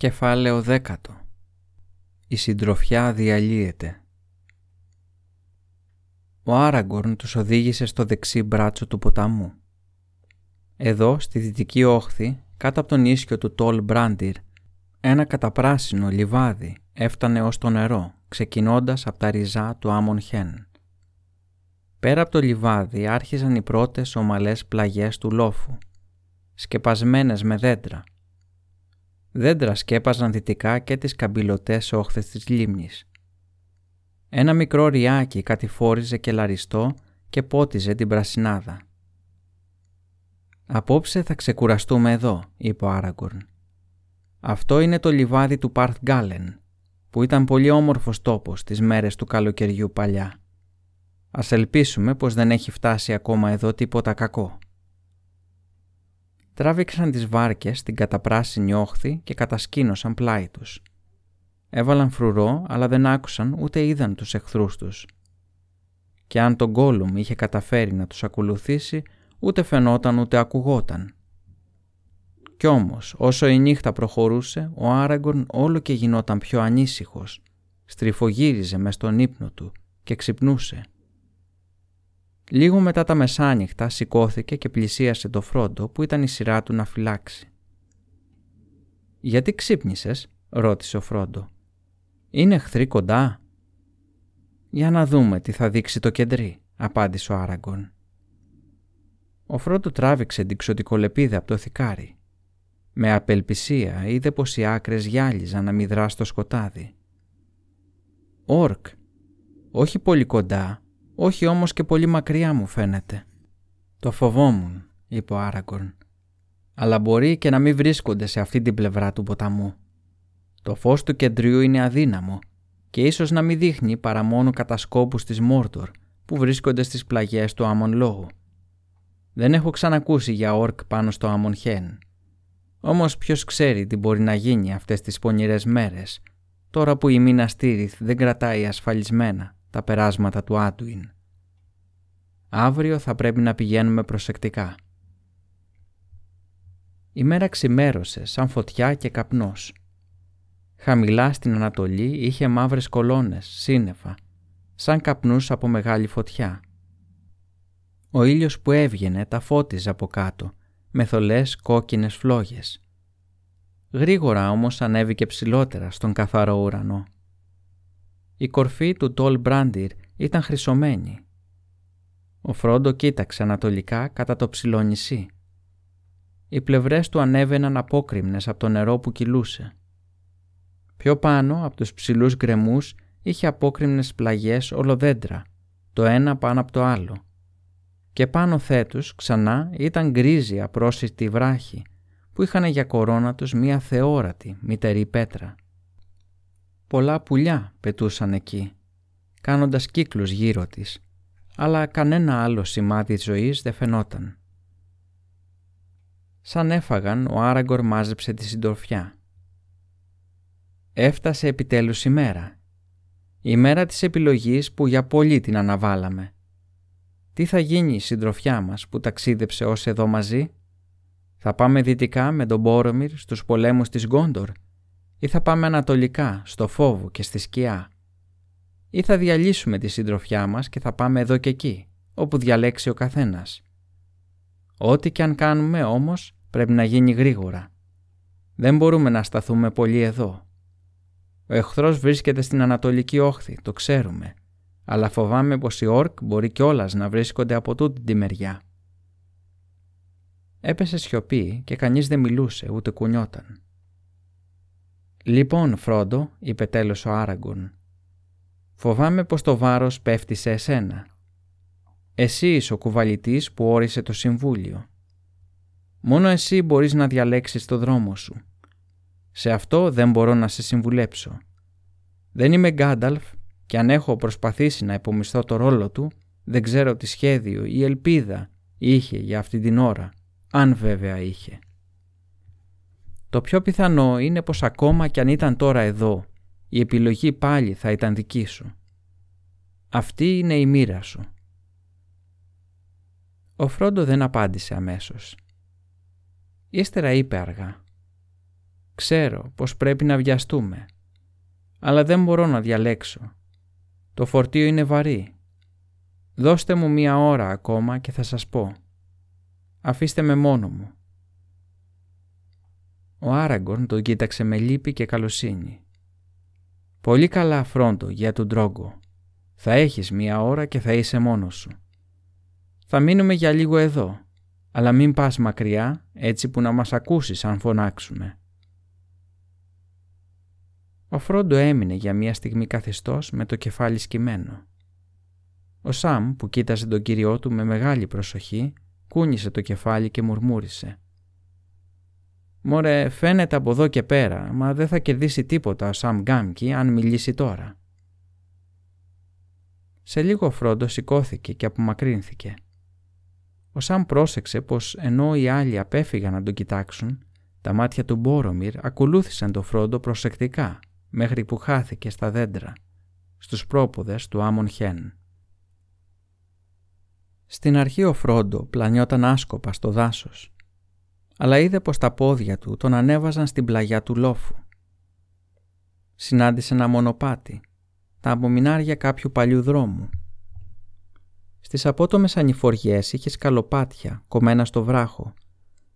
Κεφάλαιο 10. Η συντροφιά διαλύεται. Ο Άραγκορν τους οδήγησε στο δεξί μπράτσο του ποταμού. Εδώ, στη δυτική όχθη, κάτω από τον ίσιο του Τολ Μπράντιρ, ένα καταπράσινο λιβάδι έφτανε ως το νερό, ξεκινώντας από τα ριζά του Άμον Χέν. Πέρα από το λιβάδι άρχιζαν οι πρώτες ομαλές πλαγιές του λόφου, σκεπασμένες με δέντρα. Δέντρα σκέπαζαν δυτικά και τις καμπυλωτές όχθες της λίμνης. Ένα μικρό ριάκι κατηφόριζε και λαριστό και πότιζε την πρασινάδα. «Απόψε θα ξεκουραστούμε εδώ», είπε ο Άραγκορν. «Αυτό είναι το λιβάδι του Πάρθ Γκάλεν, που ήταν πολύ όμορφος τόπος τις μέρες του καλοκαιριού παλιά. Ας ελπίσουμε πως δεν έχει φτάσει ακόμα εδώ τίποτα κακό». Τράβηξαν τις βάρκες στην καταπράσινη όχθη και κατασκήνωσαν πλάι τους. Έβαλαν φρουρό, αλλά δεν άκουσαν ούτε είδαν τους εχθρούς τους. Και αν τον Γκόλουμ είχε καταφέρει να τους ακολουθήσει, ούτε φαινόταν ούτε ακουγόταν. Κι όμως, όσο η νύχτα προχωρούσε, ο Άραγκορν όλο και γινόταν πιο ανήσυχος, στριφογύριζε μες στον ύπνο του και ξυπνούσε. Λίγο μετά τα μεσάνυχτα σηκώθηκε και πλησίασε το Φρόντο που ήταν η σειρά του να φυλάξει. «Γιατί ξύπνησες?» ρώτησε ο Φρόντο. «Είναι εχθροί κοντά?» «Για να δούμε τι θα δείξει το κεντρί», απάντησε ο Άραγκορν. Ο Φρόντο τράβηξε την ξωτικολεπίδα από το θικάρι. Με απελπισία είδε πως οι άκρες γυάλιζαν αμυδρά στο σκοτάδι. «Ορκ, όχι πολύ κοντά, όχι όμως και πολύ μακριά μου φαίνεται». «Το φοβόμουν», είπε ο Άραγκορν. «Αλλά μπορεί και να μην βρίσκονται σε αυτή την πλευρά του ποταμού. Το φως του κεντριού είναι αδύναμο και ίσως να μην δείχνει παρά μόνο κατασκόπους της Μόρντορ που βρίσκονται στις πλαγιές του Άμον Λω. Δεν έχω ξανακούσει για όρκ πάνω στο Άμον Χέν. Όμως ποιος ξέρει τι μπορεί να γίνει αυτές τις πονηρές μέρες, τώρα που η Μίνας Τίριθ δεν κρατάει ασφαλισμένα τα περάσματα του Άντουιν. Αύριο θα πρέπει να πηγαίνουμε προσεκτικά». Η μέρα ξημέρωσε σαν φωτιά και καπνός. Χαμηλά στην Ανατολή είχε μαύρες κολόνες, σύννεφα, σαν καπνούς από μεγάλη φωτιά. Ο ήλιος που έβγαινε τα φώτιζε από κάτω, με θολές κόκκινες φλόγες. Γρήγορα όμως ανέβηκε ψηλότερα στον καθαρό ουρανό. Η κορφή του Τολ Μπράντιρ ήταν χρυσωμένη. Ο Φρόντο κοίταξε ανατολικά κατά το ψηλό νησί. Οι πλευρές του ανέβαιναν απόκριμνες από το νερό που κυλούσε. Πιο πάνω από τους ψηλούς γκρεμούς είχε απόκριμνες πλαγιές ολοδέντρα, το ένα πάνω από το άλλο. Και πάνω θέτους ξανά ήταν γκρίζοι απρόσιτοι βράχοι που είχαν για κορώνα τους μία θεόρατη μυτερή πέτρα. Πολλά πουλιά πετούσαν εκεί, κάνοντας κύκλους γύρω της, αλλά κανένα άλλο σημάδι ζωής δεν φαινόταν. Σαν έφαγαν, ο Άραγκορν μάζεψε τη συντροφιά. Έφτασε επιτέλους η μέρα. Η μέρα της επιλογής που για πολύ την αναβάλαμε. Τι θα γίνει η συντροφιά μας που ταξίδεψε ως εδώ μαζί? Θα πάμε δυτικά με τον Μπόρομιρ στους πολέμους της Γκόντορ, ή θα πάμε ανατολικά στο φόβο και στη σκιά? Ή θα διαλύσουμε τη συντροφιά μας και θα πάμε εδώ και εκεί, όπου διαλέξει ο καθένας? Ό,τι και αν κάνουμε όμως πρέπει να γίνει γρήγορα. Δεν μπορούμε να σταθούμε πολύ εδώ. Ο εχθρός βρίσκεται στην Ανατολική Όχθη, το ξέρουμε, αλλά φοβάμαι πως οι όρκ μπορεί κιόλας να βρίσκονται από τούτη τη μεριά. Έπεσε σιωπή και κανείς δεν μιλούσε ούτε κουνιόταν. «Λοιπόν, Φρόντο», είπε τέλος ο Άραγκορν, «φοβάμαι πως το βάρος πέφτει σε εσένα. Εσύ είσαι ο κουβαλητής που όρισε το συμβούλιο. Μόνο εσύ μπορείς να διαλέξεις το δρόμο σου. Σε αυτό δεν μπορώ να σε συμβουλέψω. Δεν είμαι Γκάνταλφ και αν έχω προσπαθήσει να υπομισθώ το ρόλο του, δεν ξέρω τι σχέδιο ή ελπίδα είχε για αυτή την ώρα, αν βέβαια είχε. Το πιο πιθανό είναι πως ακόμα κι αν ήταν τώρα εδώ, η επιλογή πάλι θα ήταν δική σου. Αυτή είναι η μοίρα σου». Ο Φρόντο δεν απάντησε αμέσως. Ύστερα είπε αργά: Ξέρω πως πρέπει να βιαστούμε, αλλά δεν μπορώ να διαλέξω. Το φορτίο είναι βαρύ. Δώστε μου μία ώρα ακόμα και θα σας πω. Αφήστε με μόνο μου». Ο Άραγκορν τον κοίταξε με λύπη και καλοσύνη. «Πολύ καλά, Φρόντο, για τον τρόγκο. Θα έχεις μία ώρα και θα είσαι μόνος σου. Θα μείνουμε για λίγο εδώ, αλλά μην πας μακριά, έτσι που να μας ακούσεις αν φωνάξουμε». Ο Φρόντο έμεινε για μία στιγμή καθιστός με το κεφάλι σκυμμένο. Ο Σαμ, που κοίταζε τον κύριό του με μεγάλη προσοχή, κούνησε το κεφάλι και μουρμούρισε. «Μωρέ, φαίνεται από εδώ και πέρα, μα δεν θα κερδίσει τίποτα ο Σαμ Γκάμκι αν μιλήσει τώρα». Σε λίγο ο Φρόντο σηκώθηκε και απομακρύνθηκε. Ο Σαμ πρόσεξε πως ενώ οι άλλοι απέφυγαν να τον κοιτάξουν, τα μάτια του Μπόρομιρ ακολούθησαν τον Φρόντο προσεκτικά μέχρι που χάθηκε στα δέντρα, στους πρόποδες του Άμον Χέν. Στην αρχή ο Φρόντο πλανιόταν άσκοπα στο δάσος, αλλά είδε πως τα πόδια του τον ανέβαζαν στην πλαγιά του λόφου. Συνάντησε ένα μονοπάτι, τα απομεινάρια κάποιου παλιού δρόμου. Στις απότομες ανηφοριές είχε σκαλοπάτια κομμένα στο βράχο,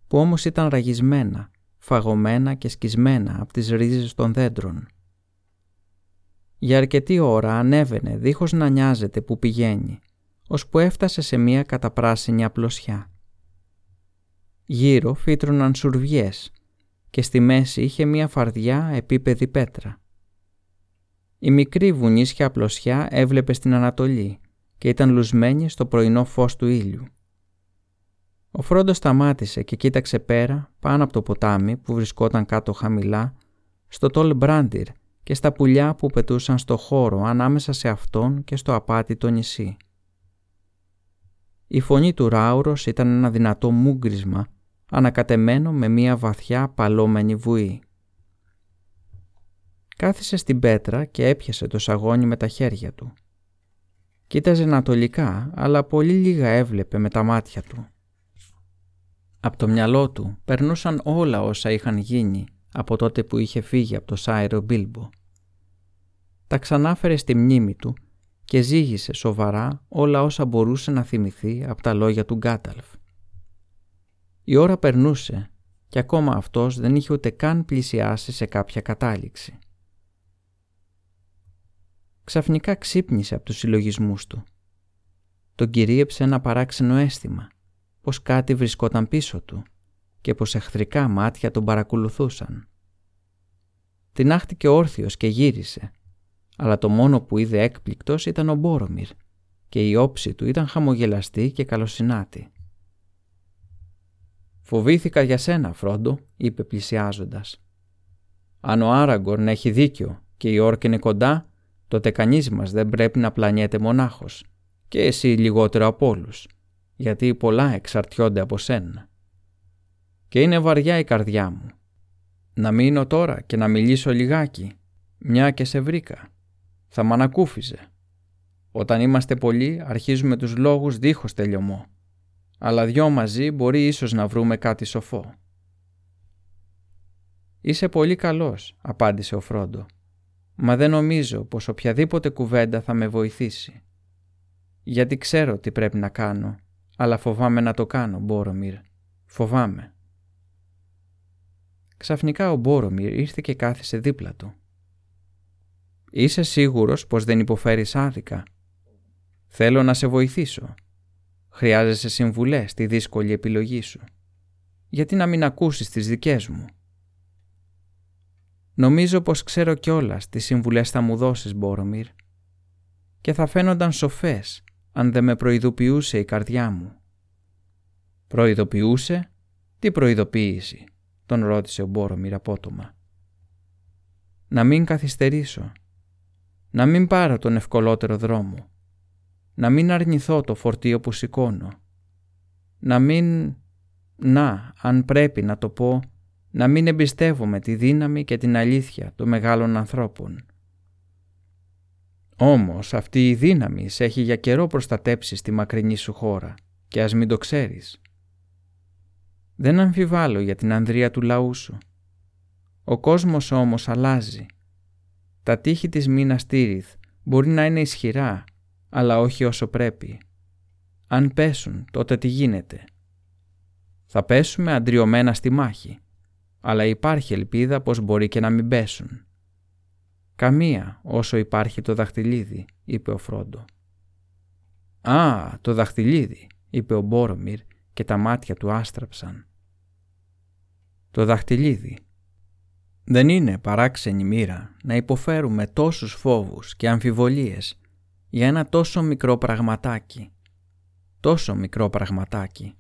που όμως ήταν ραγισμένα, φαγωμένα και σκισμένα από τις ρίζες των δέντρων. Για αρκετή ώρα ανέβαινε δίχως να νοιάζεται που πηγαίνει, ώσπου έφτασε σε μία καταπράσινη απλωσιά. Γύρω φύτρωναν σουρβιές και στη μέση είχε μία φαρδιά επίπεδη πέτρα. Η μικρή βουνίσια απλωσιά έβλεπε στην Ανατολή και ήταν λουσμένη στο πρωινό φως του ήλιου. Ο Φρόντο σταμάτησε και κοίταξε πέρα, πάνω από το ποτάμι που βρισκόταν κάτω χαμηλά, στο Τολ Μπράντιρ και στα πουλιά που πετούσαν στο χώρο ανάμεσα σε αυτόν και στο απάτητο νησί. Η φωνή του Ράουρος ήταν ένα δυνατό μούγκρισμα, ανακατεμένο με μία βαθιά παλώμενη βουή. Κάθισε στην πέτρα και έπιασε το σαγόνι με τα χέρια του. Κοίταζε ανατολικά, αλλά πολύ λίγα έβλεπε με τα μάτια του. Από το μυαλό του περνούσαν όλα όσα είχαν γίνει από τότε που είχε φύγει από το Σάιρο Μπίλμπο. Τα ξανάφερε στη μνήμη του και ζήγησε σοβαρά όλα όσα μπορούσε να θυμηθεί από τα λόγια του Γκάνταλφ. Η ώρα περνούσε και ακόμα αυτός δεν είχε ούτε καν πλησιάσει σε κάποια κατάληξη. Ξαφνικά ξύπνησε από τους συλλογισμούς του. Τον κυρίεψε ένα παράξενο αίσθημα, πως κάτι βρισκόταν πίσω του και πως εχθρικά μάτια τον παρακολουθούσαν. Τινάχτηκε όρθιος και γύρισε, αλλά το μόνο που είδε έκπληκτος ήταν ο Μπόρομιρ και η όψη του ήταν χαμογελαστή και καλοσυνάτη. «Φοβήθηκα για σένα, Φρόντο», είπε πλησιάζοντας. «Αν ο Άραγκορν έχει δίκιο και η Όρκ είναι κοντά, τότε κανείς μας δεν πρέπει να πλανιέται μονάχος, και εσύ λιγότερο από όλους, γιατί πολλά εξαρτιόνται από σένα. Και είναι βαριά η καρδιά μου. Να μείνω τώρα και να μιλήσω λιγάκι, μια και σε βρήκα. Θα μ' ανακούφιζε. Όταν είμαστε πολλοί αρχίζουμε τους λόγους δίχως τελειωμό, αλλά δυο μαζί μπορεί ίσως να βρούμε κάτι σοφό». «Είσαι πολύ καλός», απάντησε ο Φρόντο, «μα δεν νομίζω πως οποιαδήποτε κουβέντα θα με βοηθήσει. Γιατί ξέρω τι πρέπει να κάνω, αλλά φοβάμαι να το κάνω, Μπόρομιρ. Φοβάμαι». Ξαφνικά ο Μπόρομιρ ήρθε και κάθισε δίπλα του. «Είσαι σίγουρος πως δεν υποφέρεις άδικα? Θέλω να σε βοηθήσω. Χρειάζεσαι συμβουλές στη δύσκολη επιλογή σου. Γιατί να μην ακούσεις τις δικές μου?» «Νομίζω πως ξέρω κιόλας τι συμβουλές θα μου δώσεις, Μπόρομιρ. Και θα φαίνονταν σοφές αν δεν με προειδοποιούσε η καρδιά μου». «Προειδοποιούσε? Τι προειδοποίηση?» τον ρώτησε ο Μπόρομιρ απότομα. «Να μην καθυστερήσω. Να μην πάρω τον ευκολότερο δρόμο. Να μην αρνηθώ το φορτίο που σηκώνω. Να μην... να, αν πρέπει να το πω, να μην εμπιστεύομαι τη δύναμη και την αλήθεια των μεγάλων ανθρώπων». «Όμως αυτή η δύναμη σε έχει για καιρό προστατέψει στη μακρινή σου χώρα, και ας μην το ξέρεις». «Δεν αμφιβάλλω για την ανδρεία του λαού σου. Ο κόσμος όμως αλλάζει. Τα τείχη της Μίνας Τίριθ μπορεί να είναι ισχυρά, αλλά όχι όσο πρέπει. Αν πέσουν, τότε τι γίνεται? Θα πέσουμε αντριωμένα στη μάχη, αλλά υπάρχει ελπίδα πως μπορεί και να μην πέσουν. «Καμία, όσο υπάρχει το δαχτυλίδι», είπε ο Φρόντο. «Α, το δαχτυλίδι», είπε ο Μπόρομιρ και τα μάτια του άστραψαν. «Το δαχτυλίδι. Δεν είναι παράξενη μοίρα να υποφέρουμε τόσους φόβους και αμφιβολίες για ένα τόσο μικρό πραγματάκι. Τόσο μικρό πραγματάκι.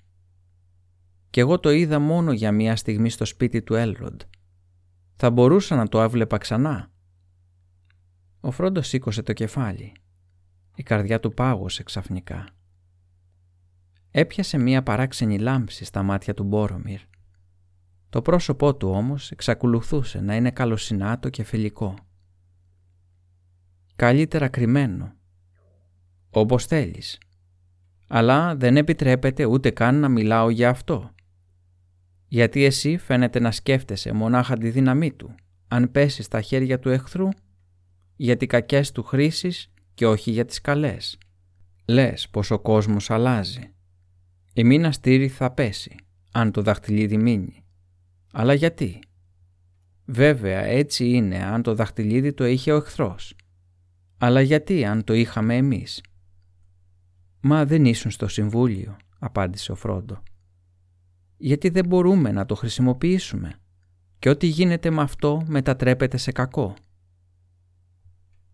Κι εγώ το είδα μόνο για μία στιγμή στο σπίτι του Έλροντ. Θα μπορούσα να το έβλεπα ξανά». Ο Φρόντο σήκωσε το κεφάλι. Η καρδιά του πάγωσε ξαφνικά. Έπιασε μία παράξενη λάμψη στα μάτια του Μπόρομιρ. Το πρόσωπό του όμως εξακολουθούσε να είναι καλοσυνάτο και φιλικό. «Καλύτερα κρυμμένο. Όπως θέλεις. Αλλά δεν επιτρέπεται ούτε καν να μιλάω για αυτό. Γιατί εσύ φαίνεται να σκέφτεσαι μονάχα τη δύναμή του, αν πέσει στα χέρια του εχθρού, για τις κακές του χρήσεις και όχι για τις καλές. Λες πως ο κόσμος αλλάζει. Η Μίνας Τίριθ θα πέσει, αν το δαχτυλίδι μείνει. Αλλά γιατί? Βέβαια έτσι είναι αν το δαχτυλίδι το είχε ο εχθρός. Αλλά γιατί αν το είχαμε εμείς? Μα δεν ήσουν στο συμβούλιο», απάντησε ο Φρόντο. «Γιατί δεν μπορούμε να το χρησιμοποιήσουμε και ό,τι γίνεται με αυτό μετατρέπεται σε κακό».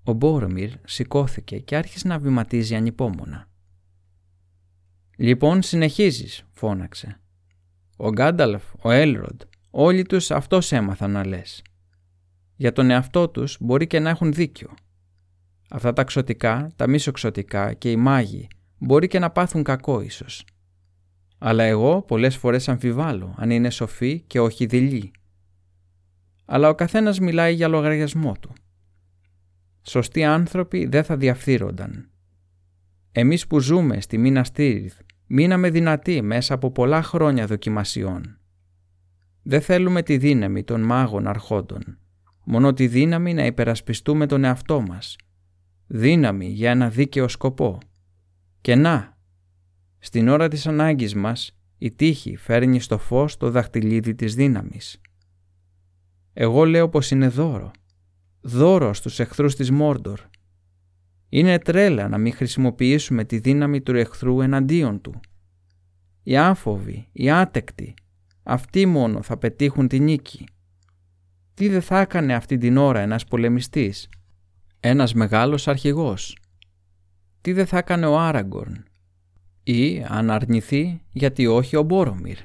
Ο Μπόρομιρ σηκώθηκε και άρχισε να βηματίζει ανυπόμονα. «Λοιπόν συνεχίζεις», φώναξε. «Ο Γκάνταλφ, ο Έλροντ, όλοι τους αυτός έμαθαν να λες. Για τον εαυτό τους μπορεί και να έχουν δίκιο. Αυτά τα ξωτικά, τα μισοξωτικά και οι μάγοι μπορεί και να πάθουν κακό ίσως. Αλλά εγώ πολλές φορές αμφιβάλλω αν είναι σοφοί και όχι δειλοί. Αλλά ο καθένας μιλάει για λογαριασμό του. Σωστοί άνθρωποι δεν θα διαφθείρονταν. Εμείς που ζούμε στη Μίνας Τίριθ μείναμε δυνατοί μέσα από πολλά χρόνια δοκιμασιών. Δεν θέλουμε τη δύναμη των μάγων αρχόντων, μόνο τη δύναμη να υπερασπιστούμε τον εαυτό μας. Δύναμη για ένα δίκαιο σκοπό. Και να, στην ώρα της ανάγκης μας, η τύχη φέρνει στο φως το δαχτυλίδι της δύναμης. Εγώ λέω πως είναι δώρο. Δώρο στους εχθρούς της Μόρντορ. Είναι τρέλα να μην χρησιμοποιήσουμε τη δύναμη του εχθρού εναντίον του. Οι άφοβοι, οι άτεκτοι, αυτοί μόνο θα πετύχουν τη νίκη. Τι δεν θα έκανε αυτή την ώρα ένας πολεμιστής, ένας μεγάλος αρχηγός? Τι δεν θα έκανε ο Άραγκορν? Ή, αν αρνηθεί, γιατί όχι ο Μπόρομιρ?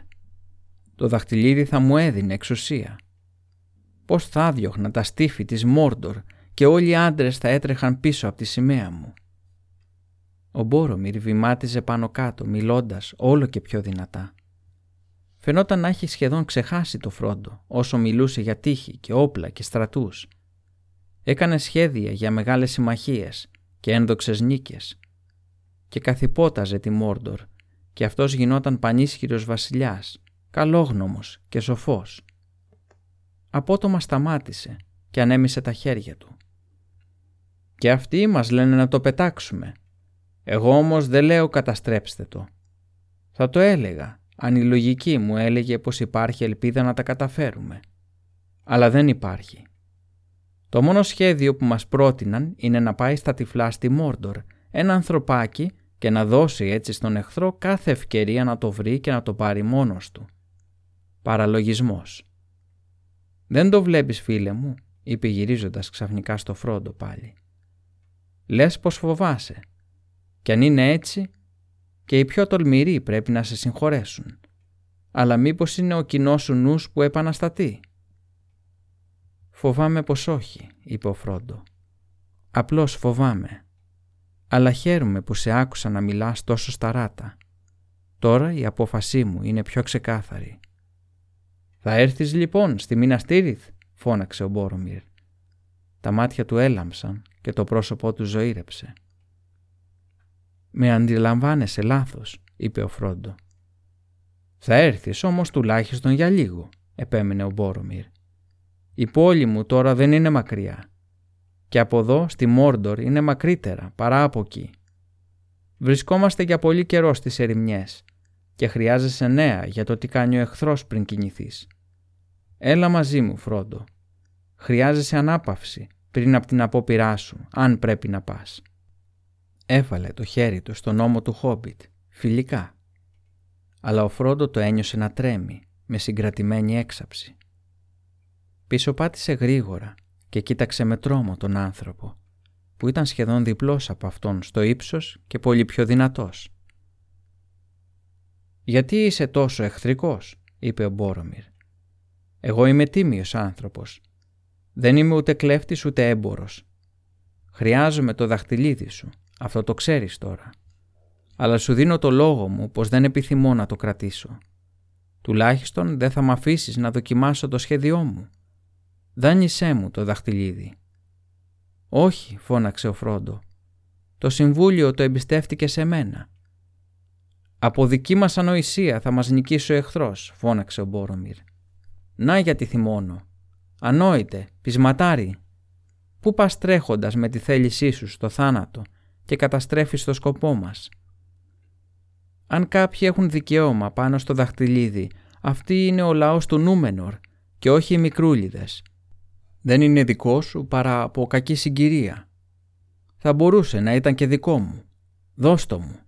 Το δαχτυλίδι θα μου έδινε εξουσία. Πώς θα διώχνα τα στίφη της Μόρντορ και όλοι οι άντρες θα έτρεχαν πίσω από τη σημαία μου». Ο Μπόρομιρ βημάτιζε πάνω κάτω, μιλώντας όλο και πιο δυνατά. Φαινόταν να έχει σχεδόν ξεχάσει το Φρόντο όσο μιλούσε για τύχη και όπλα και στρατούς. Έκανε σχέδια για μεγάλες συμμαχίες και ένδοξες νίκες και καθυπόταζε τη Μόρντορ και αυτός γινόταν πανίσχυρος βασιλιάς, καλόγνωμος και σοφός. Απότομα σταμάτησε και ανέμισε τα χέρια του. «Και αυτοί μας λένε να το πετάξουμε. Εγώ όμως δεν λέω καταστρέψτε το. Θα το έλεγα αν η λογική μου έλεγε πως υπάρχει ελπίδα να τα καταφέρουμε. Αλλά δεν υπάρχει. Το μόνο σχέδιο που μας πρότειναν είναι να πάει στα τυφλά στη Μόρντορ ένα ανθρωπάκι και να δώσει έτσι στον εχθρό κάθε ευκαιρία να το βρει και να το πάρει μόνος του. Παραλογισμός. Δεν το βλέπεις φίλε μου», είπε γυρίζοντας ξαφνικά στο Φρόντο πάλι. «Λες πως φοβάσαι. Κι αν είναι έτσι, και οι πιο τολμηροί πρέπει να σε συγχωρέσουν. Αλλά μήπως είναι ο κοινός σου νους που επαναστατεί?» «Φοβάμαι πως όχι», είπε ο Φρόντο. «Απλώς φοβάμαι. Αλλά χαίρομαι που σε άκουσα να μιλάς τόσο σταράτα. Τώρα η απόφασή μου είναι πιο ξεκάθαρη». «Θα έρθεις λοιπόν στη Μίνας Τίριθ?» φώναξε ο Μπόρομιρ. Τα μάτια του έλαμψαν και το πρόσωπό του ζωήρεψε. «Με αντιλαμβάνεσαι λάθος», είπε ο Φρόντο. «Θα έρθεις όμως τουλάχιστον για λίγο», επέμεινε ο Μπόρομιρ. Η πόλη μου τώρα δεν είναι μακριά και από εδώ στη Μόρντορ είναι μακρύτερα παρά από εκεί. Βρισκόμαστε για πολύ καιρό στις ερημιές και χρειάζεσαι νέα για το τι κάνει ο εχθρός πριν κινηθείς. Έλα μαζί μου, Φρόντο. Χρειάζεσαι ανάπαυση πριν από την απόπειρά σου, αν πρέπει να πας. Έβαλε το χέρι του στον ώμο του Χόμπιτ, φιλικά. Αλλά ο Φρόντο το ένιωσε να τρέμει, με συγκρατημένη έξαψη. Πίσω πάτησε γρήγορα και κοίταξε με τρόμο τον άνθρωπο, που ήταν σχεδόν διπλός από αυτόν στο ύψος και πολύ πιο δυνατός. «Γιατί είσαι τόσο εχθρικός», είπε ο Μπόρομιρ. «Εγώ είμαι τίμιος άνθρωπος. Δεν είμαι ούτε κλέφτης ούτε έμπορος. Χρειάζομαι το δαχτυλίδι σου, αυτό το ξέρεις τώρα. Αλλά σου δίνω το λόγο μου πως δεν επιθυμώ να το κρατήσω. Τουλάχιστον δεν θα μ' αφήσεις να δοκιμάσω το σχέδιό μου. Δάνεισέ μου το δαχτυλίδι». «Όχι», φώναξε ο Φρόντο. «Το συμβούλιο το εμπιστεύτηκε σε μένα». «Από δική μας ανοησία θα μας νικήσει ο εχθρός», φώναξε ο Μπόρομιρ. «Να γιατί θυμώνω. Ανόητε, πεισματάρι. Πού πας τρέχοντας με τη θέλησή σου στο θάνατο και καταστρέφεις το σκοπό μας. Αν κάποιοι έχουν δικαίωμα πάνω στο δαχτυλίδι, αυτοί είναι ο λαός του Νούμενορ και όχι οι μικρούλιδες. Δεν είναι δικό σου παρά από κακή συγκυρία. Θα μπορούσε να ήταν και δικό μου. Δώσ' το μου».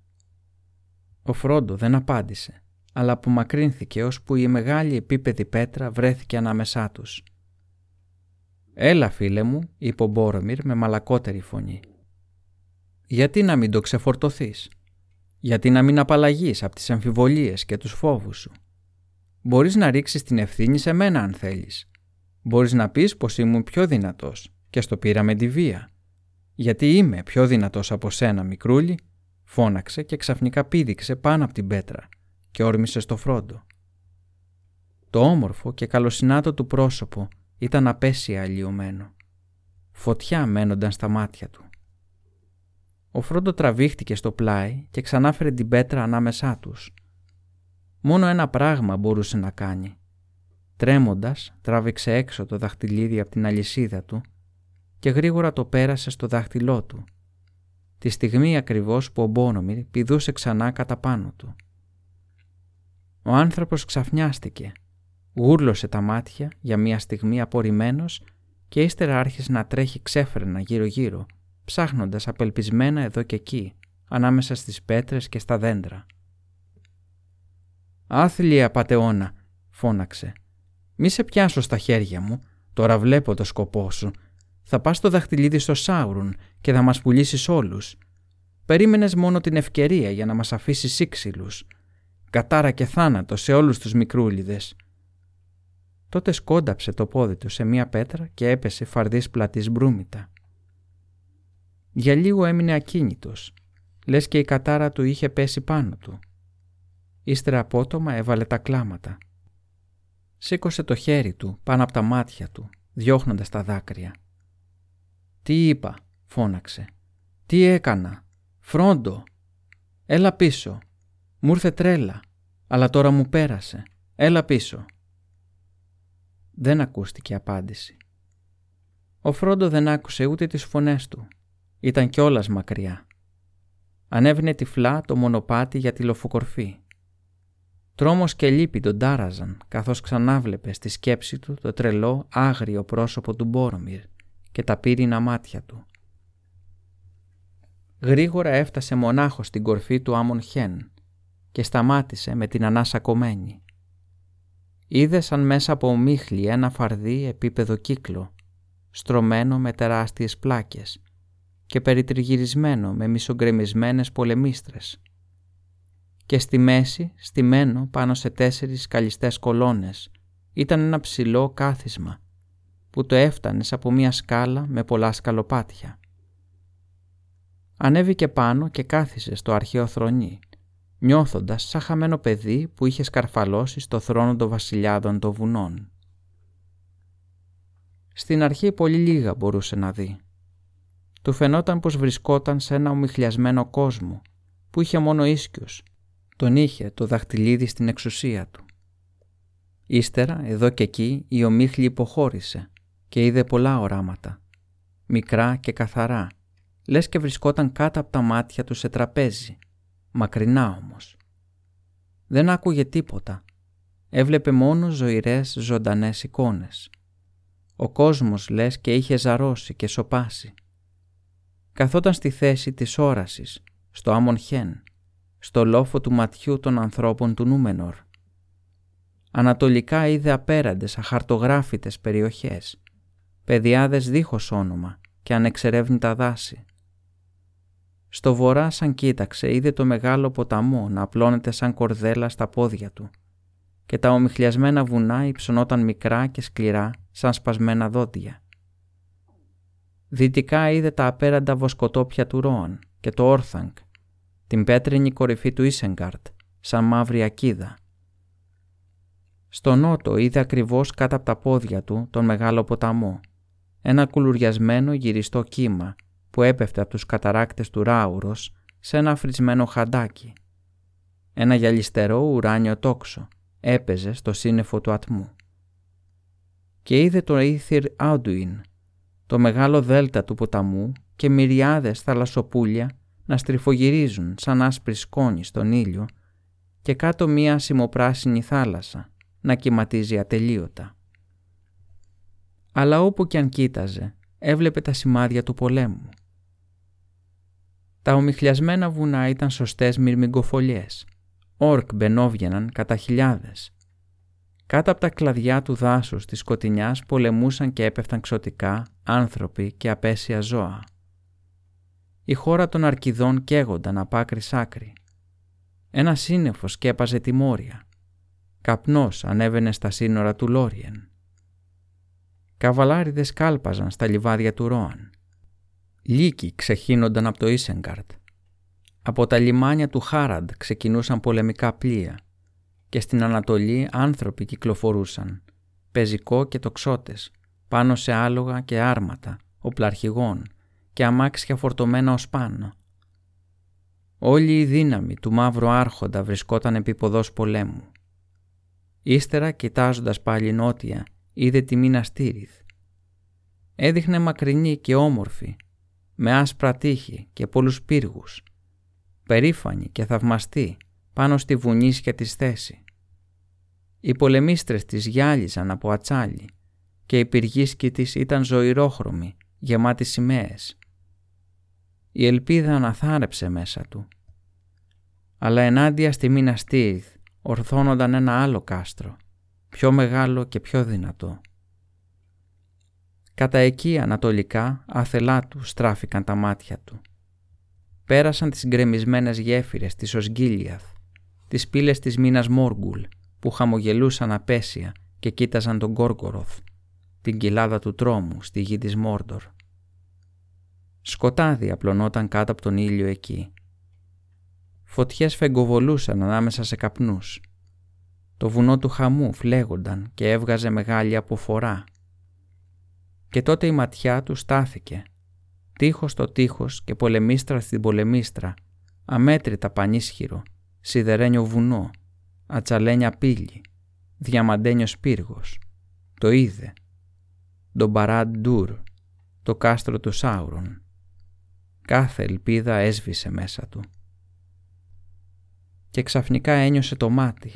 Ο Φρόντο δεν απάντησε, αλλά απομακρύνθηκε ώσπου η μεγάλη επίπεδη πέτρα βρέθηκε ανάμεσά τους. «Έλα, φίλε μου», είπε ο Μπόρομιρ με μαλακότερη φωνή. «Γιατί να μην το ξεφορτωθείς? Γιατί να μην απαλλαγείς από τις αμφιβολίες και τους φόβους σου? Μπορείς να ρίξεις την ευθύνη σε μένα αν θέλεις. Μπορείς να πεις πως ήμουν πιο δυνατός και στο πήρα με τη βία. Γιατί είμαι πιο δυνατός από σένα, μικρούλι», φώναξε και ξαφνικά πήδηξε πάνω από την πέτρα και όρμησε στο Φρόντο. Το όμορφο και καλοσυνάτο του πρόσωπο ήταν απέσια αλλοιωμένο. Φωτιά μένονταν στα μάτια του. Ο Φρόντο τραβήχτηκε στο πλάι και ξανάφερε την πέτρα ανάμεσά τους. Μόνο ένα πράγμα μπορούσε να κάνει. Τρέμοντας, τράβηξε έξω το δαχτυλίδι από την αλυσίδα του και γρήγορα το πέρασε στο δάχτυλό του, τη στιγμή ακριβώς που ο Μπόρομιρ πηδούσε ξανά κατά πάνω του. Ο άνθρωπος ξαφνιάστηκε, γούρλωσε τα μάτια για μια στιγμή απορριμμένος και ύστερα άρχισε να τρέχει ξέφρενα γύρω-γύρω, ψάχνοντας απελπισμένα εδώ και εκεί, ανάμεσα στις πέτρες και στα δέντρα. «Άθλιε απατεώνα», φώναξε. «Μη σε πιάσω στα χέρια μου, τώρα βλέπω το σκοπό σου. Θα πας το δαχτυλίδι στο Σάουρον και θα μας πουλήσεις όλους. Περίμενες μόνο την ευκαιρία για να μας αφήσεις ήξυλους. Κατάρα και θάνατο σε όλους τους μικρούλιδες». Τότε σκόνταψε το πόδι του σε μία πέτρα και έπεσε φαρδής πλατής μπρούμητα. Για λίγο έμεινε ακίνητος, λες και η κατάρα του είχε πέσει πάνω του. Ύστερα απότομα έβαλε τα κλάματα. Σήκωσε το χέρι του πάνω από τα μάτια του, διώχνοντας τα δάκρυα. «Τι είπα?» φώναξε. «Τι έκανα? Φρόντο! Έλα πίσω! Μου ήρθε τρέλα, αλλά τώρα μου πέρασε. Έλα πίσω!» Δεν ακούστηκε απάντηση. Ο Φρόντο δεν άκουσε ούτε τις φωνές του. Ήταν κιόλας μακριά. Ανέβαινε τυφλά το μονοπάτι για τη λοφοκορφή. Τρόμος και λύπη τον τάραζαν, καθώς ξανάβλεπε στη σκέψη του το τρελό, άγριο πρόσωπο του Μπόρομιρ και τα πύρινα μάτια του. Γρήγορα έφτασε μονάχος στην κορφή του Άμον Χέν και σταμάτησε με την ανάσα κομμένη. Είδε σαν μέσα από ομίχλη ένα φαρδί επίπεδο κύκλο, στρωμένο με τεράστιες πλάκες και περιτριγυρισμένο με μισογκρεμισμένες πολεμίστρες. Και στη μέση, στημένο πάνω σε 4 καλιστές κολόνες, ήταν ένα ψηλό κάθισμα που το έφτανες από μια σκάλα με πολλά σκαλοπάτια. Ανέβηκε πάνω και κάθισε στο αρχαίο θρονί, νιώθοντας σαν χαμένο παιδί που είχε σκαρφαλώσει στο θρόνο των βασιλιάδων των βουνών. Στην αρχή πολύ λίγα μπορούσε να δει. Του φαινόταν πως βρισκόταν σε ένα ομιχλιασμένο κόσμο που είχε μόνο ίσκιους. Τον είχε το δαχτυλίδι στην εξουσία του. Ύστερα, εδώ και εκεί, η ομίχλη υποχώρησε και είδε πολλά οράματα, μικρά και καθαρά, λες και βρισκόταν κάτω από τα μάτια του σε τραπέζι, μακρινά όμως. Δεν άκουγε τίποτα, έβλεπε μόνο ζωηρές ζωντανές εικόνες. Ο κόσμος λες και είχε ζαρώσει και σοπάσει. Καθόταν στη θέση της όρασης, στο Άμον Χέν, στο λόφο του ματιού των ανθρώπων του Νούμενορ. Ανατολικά είδε απέραντες, αχαρτογράφητες περιοχές, πεδιάδες δίχως όνομα και ανεξερεύνητα δάση. Στο βορρά, σαν κοίταξε, είδε το μεγάλο ποταμό να απλώνεται σαν κορδέλα στα πόδια του και τα ομιχλιασμένα βουνά υψωνόταν μικρά και σκληρά σαν σπασμένα δόντια. Δυτικά είδε τα απέραντα βοσκοτόπια του Ρόαν και το Όρθανκ, την πέτρινη κορυφή του Ίσενγκαρτ, σαν μαύρη ακίδα. Στο νότο είδε ακριβώς κάτω από τα πόδια του τον μεγάλο ποταμό, ένα κουλουριασμένο γυριστό κύμα που έπεφτε από τους καταράκτες του Ράουρος σε ένα φρισμένο χαντάκι. Ένα γυαλιστερό ουράνιο τόξο έπαιζε στο σύννεφο του ατμού. Και είδε το Έθιρ Άντουιν, το μεγάλο δέλτα του ποταμού και μυριάδες θαλασσοπούλια να στριφογυρίζουν σαν άσπρη σκόνη στον ήλιο και κάτω μία ασημοπράσινη θάλασσα να κυματίζει ατελείωτα. Αλλά όπου κι αν κοίταζε, έβλεπε τα σημάδια του πολέμου. Τα ομιχλιασμένα βουνά ήταν σωστές μυρμηγκοφολιές. Όρκ μπαινόβγαιναν κατά χιλιάδες. Κάτω από τα κλαδιά του δάσους της σκοτεινιάς πολεμούσαν και έπεφταν ξωτικά άνθρωποι και απέσια ζώα. Η χώρα των Αρκιδών καίγονταν απ' άκρη σ' άκρη. Ένα σύννεφο σκέπαζε τη Μόρια. Καπνός ανέβαινε στα σύνορα του Λόριεν. Καβαλάριδες κάλπαζαν στα λιβάδια του Ρώαν. Λύκοι ξεχύνονταν από το Ίσενγκαρτ. Από τα λιμάνια του Χάραντ ξεκινούσαν πολεμικά πλοία και στην Ανατολή άνθρωποι κυκλοφορούσαν, πεζικό και τοξότες, πάνω σε άλογα και άρματα, οπλαρχηγών και αμάξια φορτωμένα ως πάνω. Όλη η δύναμη του μαύρου άρχοντα βρισκόταν επί ποδός πολέμου. Ύστερα, κοιτάζοντας πάλι νότια, είδε τη Μίνας Τίριθ. Έδειχνε μακρινή και όμορφη, με άσπρα τείχη και πολλούς πύργους, περήφανη και θαυμαστή πάνω στη βουνίσια της θέση. Οι πολεμίστρες της γυάλιζαν από ατσάλι και η πυργίσκη της ήταν ζωηρόχρωμη, γεμάτη σημαίες. Η ελπίδα αναθάρεψε μέσα του. Αλλά ενάντια στη Μίνας Τίριθ ορθώνονταν ένα άλλο κάστρο, πιο μεγάλο και πιο δυνατό. Κατά εκεί ανατολικά, αθελά του στράφηκαν τα μάτια του. Πέρασαν τις γκρεμισμένες γέφυρες της Οσγκίλιαθ, τις πύλες της Μίνας Μόργκουλ, που χαμογελούσαν απέσια και κοίταζαν τον Γκόργοροθ, την κοιλάδα του τρόμου στη γη της Μόρντορ. Σκοτάδι απλωνόταν κάτω από τον ήλιο εκεί. Φωτιές φεγκοβολούσαν ανάμεσα σε καπνούς. Το βουνό του χαμού φλέγονταν και έβγαζε μεγάλη αποφορά. Και τότε η ματιά του στάθηκε, τείχος στο τείχος και πολεμίστρα στην πολεμίστρα, αμέτρητα πανίσχυρο, σιδερένιο βουνό, ατσαλένια πύλη, διαμαντένιος πύργος. Το είδε. Το Μπαράντ-Ντουρ, το κάστρο του Σάουρον. Κάθε ελπίδα έσβησε μέσα του. Και ξαφνικά ένιωσε το μάτι.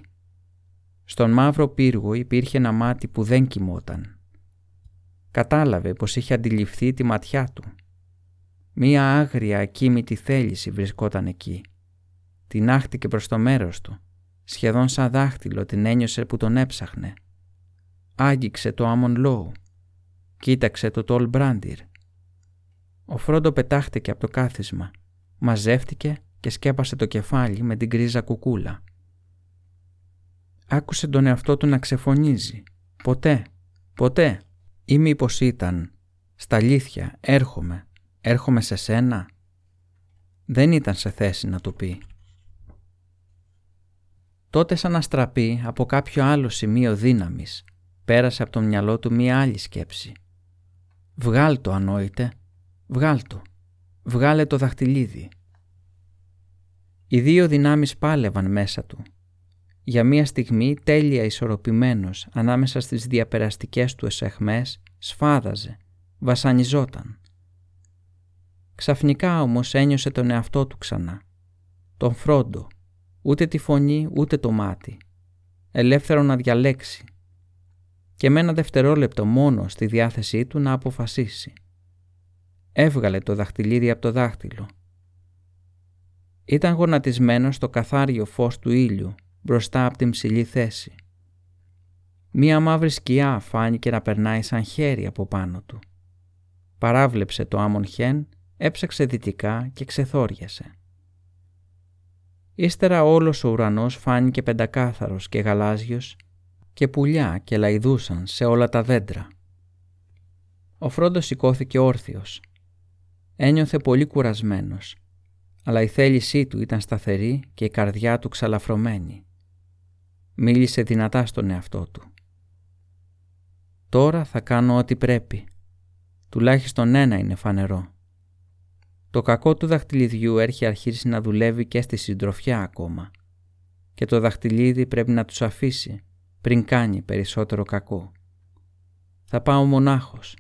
Στον μαύρο πύργο υπήρχε ένα μάτι που δεν κοιμόταν. Κατάλαβε πως είχε αντιληφθεί τη ματιά του. Μία άγρια ακίμητη θέληση βρισκόταν εκεί. Την άχτηκε προς το μέρος του. Σχεδόν σαν δάχτυλο την ένιωσε που τον έψαχνε. Άγγιξε το Άμον Λω. Κοίταξε το Τολ Μπράντιρ. Ο Φρόντο πετάχτηκε από το κάθισμα. Μαζεύτηκε και σκέπασε το κεφάλι με την γκρίζα κουκούλα. Άκουσε τον εαυτό του να ξεφωνίζει. Ποτέ. Ή μήπως ήταν «Στα αλήθεια, έρχομαι σε σένα». Δεν ήταν σε θέση να το πει. Τότε σαν αστραπή από κάποιο άλλο σημείο δύναμης, πέρασε από το μυαλό του μία άλλη σκέψη. «Βγάλ' το ανόητε, βγάλ' το, βγάλε το δαχτυλίδι». Οι δύο δυνάμεις πάλευαν μέσα του. Για μία στιγμή τέλεια ισορροπημένος ανάμεσα στις διαπεραστικές του εσεχμές σφάδαζε, βασανιζόταν. Ξαφνικά όμως ένιωσε τον εαυτό του ξανά. Τον Φρόντο, ούτε τη φωνή ούτε το μάτι. Ελεύθερο να διαλέξει. Και με ένα δευτερόλεπτο μόνο στη διάθεσή του να αποφασίσει. Έβγαλε το δαχτυλίδι από το δάχτυλο. Ήταν γονατισμένο στο καθάριο φως του ήλιου, μπροστά από την ψηλή θέση. Μία μαύρη σκιά φάνηκε να περνάει σαν χέρι από πάνω του. Παράβλεψε το Άμον Χέν, έψαξε δυτικά και ξεθόριασε. Ύστερα όλος ο ουρανός φάνηκε πεντακάθαρος και γαλάζιος και πουλιά και λαιδούσαν σε όλα τα δέντρα. Ο Φρόντος σηκώθηκε όρθιος. Ένιωθε πολύ κουρασμένος, αλλά η θέλησή του ήταν σταθερή και η καρδιά του ξαλαφρωμένη. Μίλησε δυνατά στον εαυτό του. «Τώρα θα κάνω ό,τι πρέπει. Τουλάχιστον ένα είναι φανερό. Το κακό του δαχτυλιδιού έχει αρχίσει να δουλεύει και στη συντροφιά ακόμα και το δαχτυλίδι πρέπει να τους αφήσει πριν κάνει περισσότερο κακό. Θα πάω μονάχος.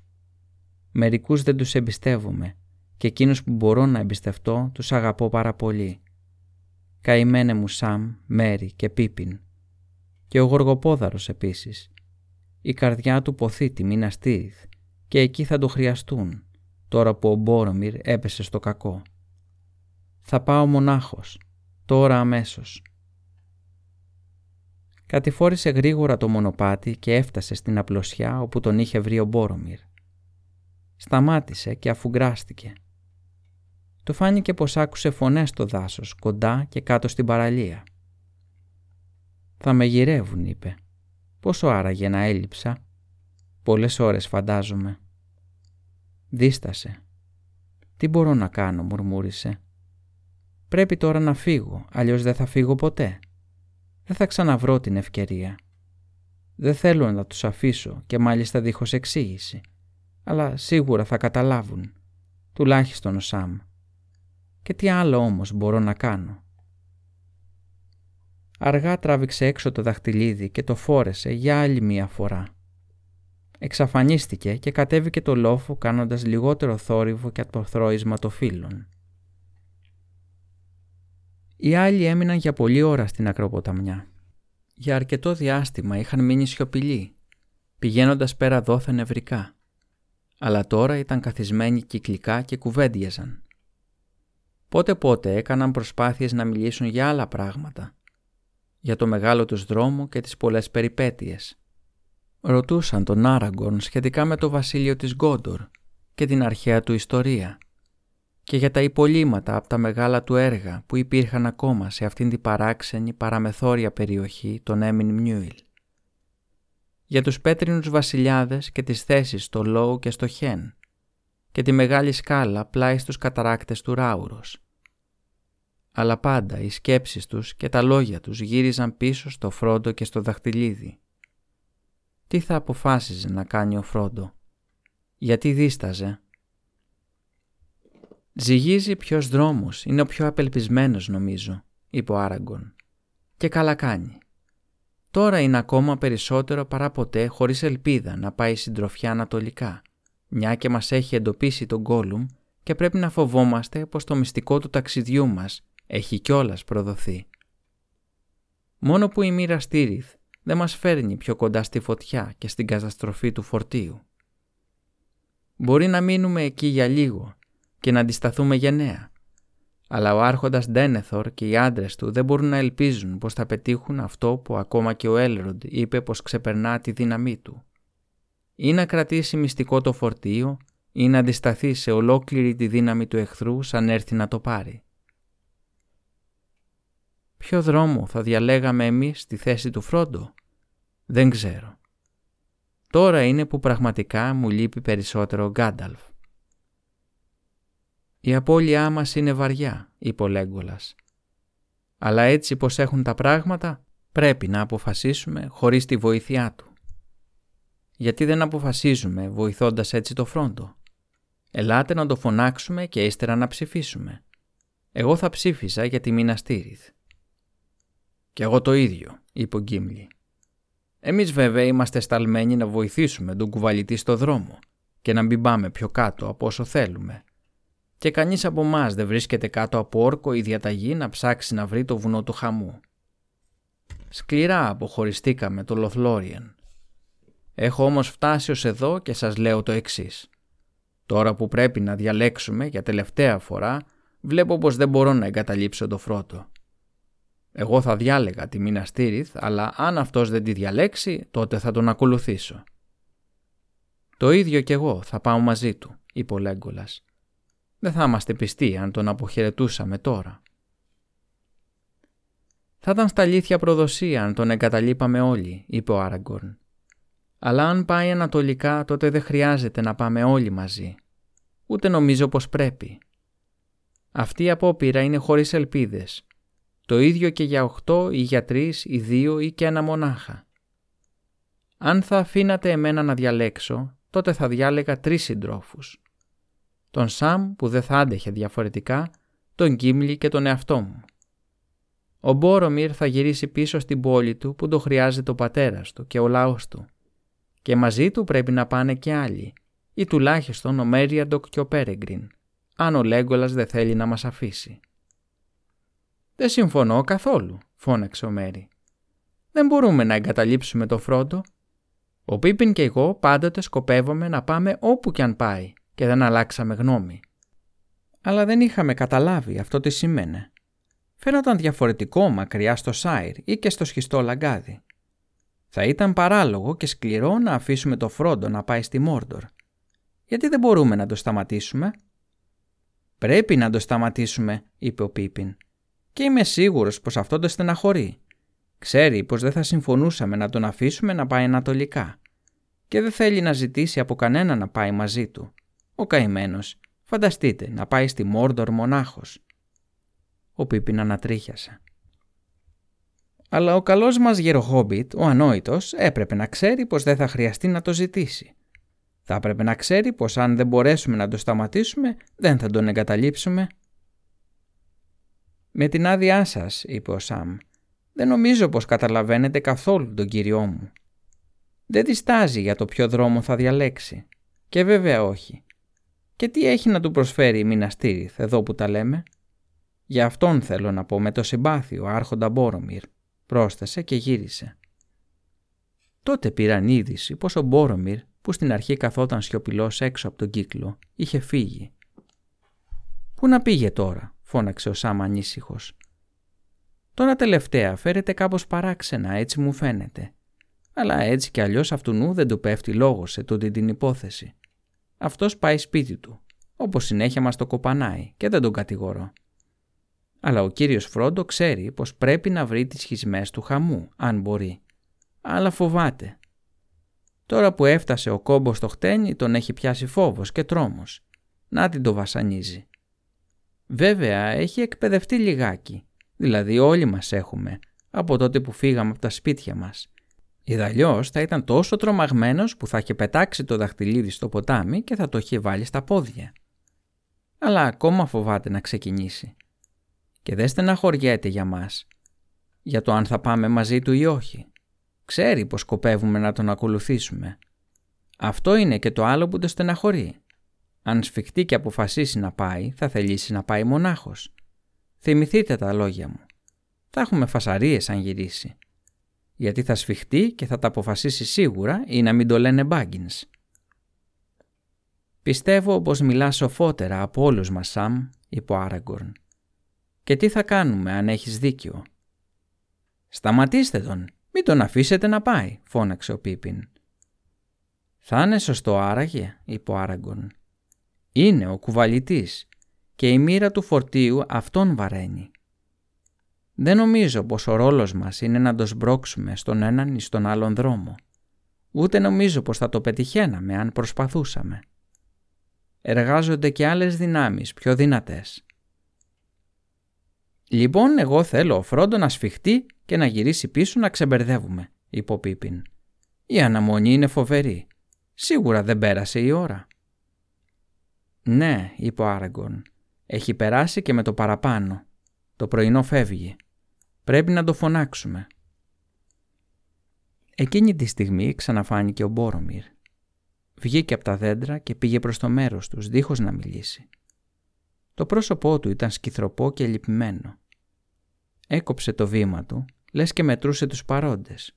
Μερικούς δεν τους εμπιστεύομαι και εκείνους που μπορώ να εμπιστευτώ τους αγαπώ πάρα πολύ. Καημένε μου Σαμ, Μέρι και Πίπιν. Και ο Γοργοπόδαρος επίσης. Η καρδιά του ποθεί τη Μίνας Τίριθ και εκεί θα το χρειαστούν τώρα που ο Μπόρομιρ έπεσε στο κακό. Θα πάω μονάχος, τώρα αμέσως». Κατηφόρησε γρήγορα το μονοπάτι και έφτασε στην απλωσιά όπου τον είχε βρει ο Μπόρομιρ. Σταμάτησε και αφουγκράστηκε. Του φάνηκε πως άκουσε φωνές στο δάσος, κοντά και κάτω στην παραλία. «Θα με γυρεύουν», είπε. «Πόσο άραγε να έλειψα? Πολλές ώρες φαντάζομαι». Δίστασε. «Τι μπορώ να κάνω?» μουρμούρισε. «Πρέπει τώρα να φύγω, αλλιώς δεν θα φύγω ποτέ. Δεν θα ξαναβρω την ευκαιρία. Δεν θέλω να τους αφήσω και μάλιστα δίχως εξήγηση. Αλλά σίγουρα θα καταλάβουν. Τουλάχιστον ο Σαμ. Και τι άλλο όμως μπορώ να κάνω?» Αργά τράβηξε έξω το δαχτυλίδι και το φόρεσε για άλλη μία φορά. Εξαφανίστηκε και κατέβηκε το λόφο κάνοντας λιγότερο θόρυβο και αποθρώισμα των φύλλων. Οι άλλοι έμειναν για πολλή ώρα στην ακροποταμιά. Για αρκετό διάστημα είχαν μείνει σιωπηλοί, πηγαίνοντας πέρα δόθεν ευρικά. Αλλά τώρα ήταν καθισμένοι κυκλικά και κουβέντιαζαν. Πότε-πότε έκαναν προσπάθειες να μιλήσουν για άλλα πράγματα, για το μεγάλο τους δρόμο και τις πολλές περιπέτειες. Ρωτούσαν τον Άραγκορν σχετικά με το βασίλειο της Γκόντορ και την αρχαία του ιστορία και για τα υπολείμματα από τα μεγάλα του έργα που υπήρχαν ακόμα σε αυτήν την παράξενη παραμεθόρια περιοχή των Έμιν Μιούιλ. Για τους πέτρινους βασιλιάδες και τις θέσεις στο Λό και στο Χέν και τη μεγάλη σκάλα πλάι στους καταράκτες του Ράουρος. Αλλά πάντα οι σκέψεις τους και τα λόγια τους γύριζαν πίσω στο Φρόντο και στο δαχτυλίδι. Τι θα αποφάσιζε να κάνει ο Φρόντο? Γιατί δίσταζε? «Ζυγίζει ποιος δρόμος είναι ο πιο απελπισμένος νομίζω», είπε ο Άραγκορν. «Και καλά κάνει. Τώρα είναι ακόμα περισσότερο παρά ποτέ χωρίς ελπίδα να πάει συντροφιά ανατολικά, μια και μας έχει εντοπίσει τον Γκόλουμ και πρέπει να φοβόμαστε πως το μυστικό του ταξιδιού μας έχει κιόλας προδοθεί. Μόνο που η μοίρα Τίριθ δεν μας φέρνει πιο κοντά στη φωτιά και στην καταστροφή του φορτίου. Μπορεί να μείνουμε εκεί για λίγο και να αντισταθούμε γενναία, αλλά ο άρχοντας Ντένεθορ και οι άντρες του δεν μπορούν να ελπίζουν πως θα πετύχουν αυτό που ακόμα και ο Έλροντ είπε πως ξεπερνά τη δύναμή του. Ή να κρατήσει μυστικό το φορτίο ή να αντισταθεί σε ολόκληρη τη δύναμη του εχθρού σαν έρθει να το πάρει. Ποιο δρόμο θα διαλέγαμε εμείς στη θέση του Φρόντο? Δεν ξέρω. Τώρα είναι που πραγματικά μου λείπει περισσότερο ο Γκάνταλφ». «Η απώλειά μας είναι βαριά», είπε ο Λέγκολας. «Αλλά έτσι πως έχουν τα πράγματα, πρέπει να αποφασίσουμε χωρίς τη βοήθειά του. Γιατί δεν αποφασίζουμε βοηθώντας έτσι το Φρόντο? Ελάτε να το φωνάξουμε και ύστερα να ψηφίσουμε. Εγώ θα ψήφισα για τη Μίνας Τίριθ». «Κι εγώ το ίδιο», είπε ο Γκίμλι. Εμείς βέβαια είμαστε σταλμένοι να βοηθήσουμε τον κουβαλητή στο δρόμο και να μην πάμε πιο κάτω από όσο θέλουμε. Και κανείς από εμάς δεν βρίσκεται κάτω από όρκο ή διαταγή να ψάξει να βρει το βουνό του χαμού. Σκληρά αποχωριστήκαμε το Λοθλόριεν. Έχω όμως φτάσει ως εδώ και σας λέω το εξής. Τώρα που πρέπει να διαλέξουμε για τελευταία φορά, βλέπω πως δεν μπορώ να εγκαταλείψω τον Φρόντο. Εγώ θα διάλεγα τη Μίνας Τίριθ, αλλά αν αυτός δεν τη διαλέξει, τότε θα τον ακολουθήσω. Το ίδιο κι εγώ θα πάω μαζί του, είπε ο Λέγκολας. Δεν θα είμαστε πιστοί αν τον αποχαιρετούσαμε τώρα. Θα ήταν στα αλήθεια προδοσία αν τον εγκαταλείπαμε όλοι, είπε ο Άραγκορν. Αλλά αν πάει ανατολικά, τότε δεν χρειάζεται να πάμε όλοι μαζί. Ούτε νομίζω πως πρέπει. Αυτή η απόπειρα είναι χωρίς ελπίδες. Το ίδιο και για 8 ή για 3 ή 2 ή και ένα μονάχα. Αν θα αφήνατε εμένα να διαλέξω, τότε θα διάλεγα 3 συντρόφους. Τον Σαμ που δεν θα άντεχε διαφορετικά, τον Γκίμλι και τον εαυτό μου. Ο Μπόρομιρ θα γυρίσει πίσω στην πόλη του που το χρειάζεται ο πατέρας του και ο λαός του. Και μαζί του πρέπει να πάνε και άλλοι, ή τουλάχιστον ο Μέριαντοκ και ο Πέρεγκριν, αν ο Λέγκολας δεν θέλει να μας αφήσει. «Δεν συμφωνώ καθόλου», φώναξε ο Μέρι. «Δεν μπορούμε να εγκαταλείψουμε το Φρόντο. Ο Πίπιν και εγώ πάντοτε σκοπεύαμε να πάμε όπου κι αν πάει και δεν αλλάξαμε γνώμη. Αλλά δεν είχαμε καταλάβει αυτό τι σημαίνε. Φαίνονταν διαφορετικό μακριά στο Σάιρ ή και στο σχιστό λαγκάδι. Θα ήταν παράλογο και σκληρό να αφήσουμε το Φρόντο να πάει στη Μόρντορ. Γιατί δεν μπορούμε να το σταματήσουμε?» «Πρέπει να το σταματήσουμε», είπε ο Πίπιν. «Και είμαι σίγουρος πως αυτό το στεναχωρεί. Ξέρει πως δεν θα συμφωνούσαμε να τον αφήσουμε να πάει ανατολικά. Και δεν θέλει να ζητήσει από κανένα να πάει μαζί του. Ο καημένος, φανταστείτε, να πάει στη Μόρντορ μονάχος». Ο Πίπιν ανατρίχιασε. Αλλά ο καλός μας γεροχόμπιτ, ο ανόητος, έπρεπε να ξέρει πως δεν θα χρειαστεί να το ζητήσει. Θα έπρεπε να ξέρει πως αν δεν μπορέσουμε να το σταματήσουμε, δεν θα τον εγκαταλείψουμε. «Με την άδειά σας», είπε ο Σαμ, «δεν νομίζω πως καταλαβαίνετε καθόλου τον Κύριό μου. Δεν διστάζει για το ποιο δρόμο θα διαλέξει. Και βέβαια όχι. Και τι έχει να του προσφέρει η Μίνας Τίριθ εδώ που τα λέμε? Για αυτόν θέλω να πω με το συμπάθειο άρχοντα Μπόρομιρ», πρόσθεσε και γύρισε. Τότε πήραν είδηση πως ο Μπόρομιρ, που στην αρχή καθόταν σιωπηλός έξω από τον κύκλο, είχε φύγει. «Πού να πήγε τώρα?» φώναξε ο Σαμ ανήσυχος. «Τώρα τελευταία φέρεται κάπως παράξενα, έτσι μου φαίνεται. Αλλά έτσι κι αλλιώς αυτού νου δεν του πέφτει λόγος σε τούτη την υπόθεση. Αυτός πάει σπίτι του, όπως συνέχεια μας το κοπανάει και δεν τον κατηγορώ. Αλλά ο κύριος Φρόντο ξέρει πως πρέπει να βρει τις σχισμές του χαμού, αν μπορεί. Αλλά φοβάται. Τώρα που έφτασε ο κόμπος στο χτένι, τον έχει πιάσει φόβος και τρόμος. Να την το βασανίζει. Βέβαια, έχει εκπαιδευτεί λιγάκι. Δηλαδή όλοι μας έχουμε, από τότε που φύγαμε από τα σπίτια μας. Ιδαλλιώς θα ήταν τόσο τρομαγμένος που θα είχε πετάξει το δαχτυλίδι στο ποτάμι και θα το είχε βάλει στα πόδια. Αλλά ακόμα φοβάται να ξεκινήσει. Και δεν στεναχωριέται για μας. Για το αν θα πάμε μαζί του ή όχι. Ξέρει πως σκοπεύουμε να τον ακολουθήσουμε. Αυτό είναι και το άλλο που το στεναχωρεί. Αν σφιχτεί και αποφασίσει να πάει, θα θελήσει να πάει μονάχος. Θυμηθείτε τα λόγια μου. Θα έχουμε φασαρίες αν γυρίσει. Γιατί θα σφιχτεί και θα τα αποφασίσει σίγουρα ή να μην το λένε Μπάγκινς. «Πιστεύω πως μιλά σοφότερα από όλους μας, Σαμ», είπε ο Άραγκορν. «Και τι θα κάνουμε αν έχεις δίκιο?» «Σταματήστε τον, μην τον αφήσετε να πάει», φώναξε ο Πίπιν. «Θα είναι σωστό άραγε», είπε ο Άραγκορν. «Είναι ο κουβαλητής και η μοίρα του φορτίου αυτόν βαραίνει. Δεν νομίζω πως ο ρόλος μας είναι να τον σμπρώξουμε στον έναν ή στον άλλον δρόμο. Ούτε νομίζω πως θα το πετυχαίναμε αν προσπαθούσαμε. Εργάζονται και άλλες δυνάμεις πιο δυνατές. Λοιπόν, εγώ θέλω ο Φρόντο να σφιχτεί και να γυρίσει πίσω να ξεμπερδεύουμε», είπε ο Πίπιν. «Η αναμονή είναι φοβερή. Σίγουρα δεν πέρασε η ώρα». «Ναι», είπε ο Άραγκορν. «Έχει περάσει και με το παραπάνω. Το πρωινό φεύγει. Πρέπει να το φωνάξουμε». Εκείνη τη στιγμή ξαναφάνηκε ο Μπόρομιρ. Βγήκε από τα δέντρα και πήγε προς το μέρος τους, δίχως να μιλήσει. Το πρόσωπό του ήταν σκυθροπό και λυπημένο. Έκοψε το βήμα του, λες και μετρούσε τους παρόντες.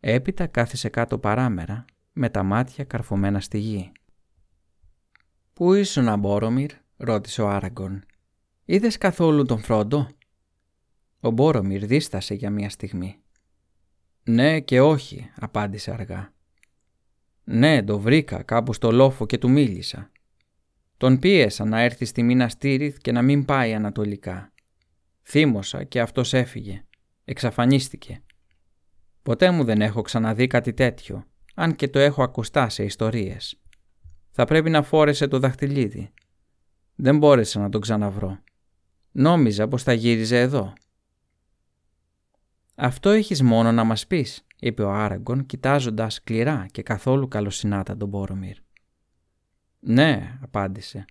Έπειτα κάθισε κάτω παράμερα, με τα μάτια καρφωμένα στη γη. «Πού ήσουν, Μπόρομιρ?» ρώτησε ο Άραγκορν. «Είδες καθόλου τον Φρόντο?» Ο Μπόρομιρ δίστασε για μια στιγμή. «Ναι και όχι», απάντησε αργά. «Ναι, το βρήκα κάπου στο λόφο και του μίλησα. Τον πίεσα να έρθει στη Μίνας Τίριθ και να μην πάει ανατολικά. Θύμωσα και αυτός έφυγε. Εξαφανίστηκε. Ποτέ μου δεν έχω ξαναδεί κάτι τέτοιο, αν και το έχω ακουστά σε ιστορίες. Θα πρέπει να φόρεσε το δαχτυλίδι. Δεν μπόρεσα να τον ξαναβρω. Νόμιζα πως θα γύριζε εδώ». «Αυτό έχεις μόνο να μας πεις», είπε ο Άραγκορν, κοιτάζοντας σκληρά και καθόλου καλοσυνάτα τον Μπόρομιρ. «Ναι», απάντησε.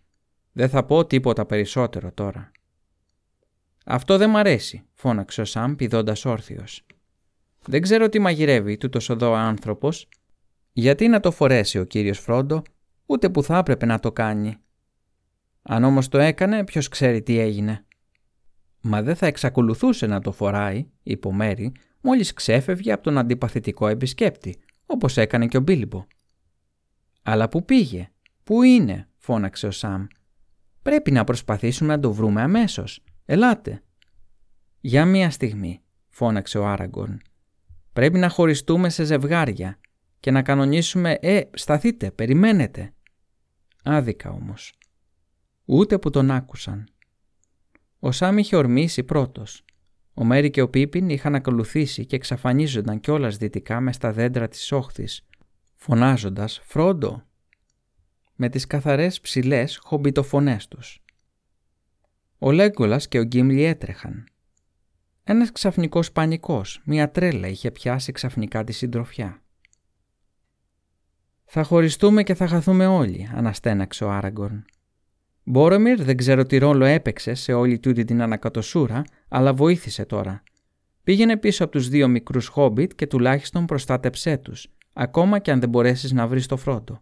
«Δεν θα πω τίποτα περισσότερο τώρα». «Αυτό δεν μ' αρέσει», φώναξε ο Σαμ, πηδώντας όρθιος. «Δεν ξέρω τι μαγειρεύει τούτος εδώ άνθρωπος. Γιατί να το φορέσει ο κύριος Φρόντο, ούτε που θα έπρεπε να το κάνει. Αν όμως το έκανε, ποιος ξέρει τι έγινε». «Μα δεν θα εξακολουθούσε να το φοράει», είπε ο Μέρι, μόλις ξέφευγε από τον αντιπαθητικό επισκέπτη, όπως έκανε και ο Μπίλμπο. «Αλλά πού πήγε, πού είναι?» φώναξε ο Σαμ. «Πρέπει να προσπαθήσουμε να το βρούμε αμέσως. Ελάτε». «Για μία στιγμή», φώναξε ο Άραγκορν. «Πρέπει να χωριστούμε σε ζευγάρια και να κανονίσουμε σταθείτε, περιμένετε». Άδικα όμως. Ούτε που τον άκουσαν. Ο Σάμ είχε ορμήσει πρώτος. Ο Μέρι και ο Πίπιν είχαν ακολουθήσει και εξαφανίζονταν κιόλας δυτικά μες στα δέντρα της όχθης, φωνάζοντας «Φρόντο» με τις καθαρές ψηλές χομπιτοφωνές τους. Ο Λέγκολας και ο Γκίμλι έτρεχαν. Ένας ξαφνικός πανικός, μια τρέλα είχε πιάσει ξαφνικά τη συντροφιά. «Θα χωριστούμε και θα χαθούμε όλοι», αναστέναξε ο Άραγκορν. «Μπόρομιρ, δεν ξέρω τι ρόλο έπαιξε σε όλη τούτη την ανακατοσούρα, αλλά βοήθησε τώρα. Πήγαινε πίσω από τους δύο μικρούς χόμπιτ και τουλάχιστον προστάτεψέ τους, ακόμα και αν δεν μπορέσεις να βρεις το Φρόντο.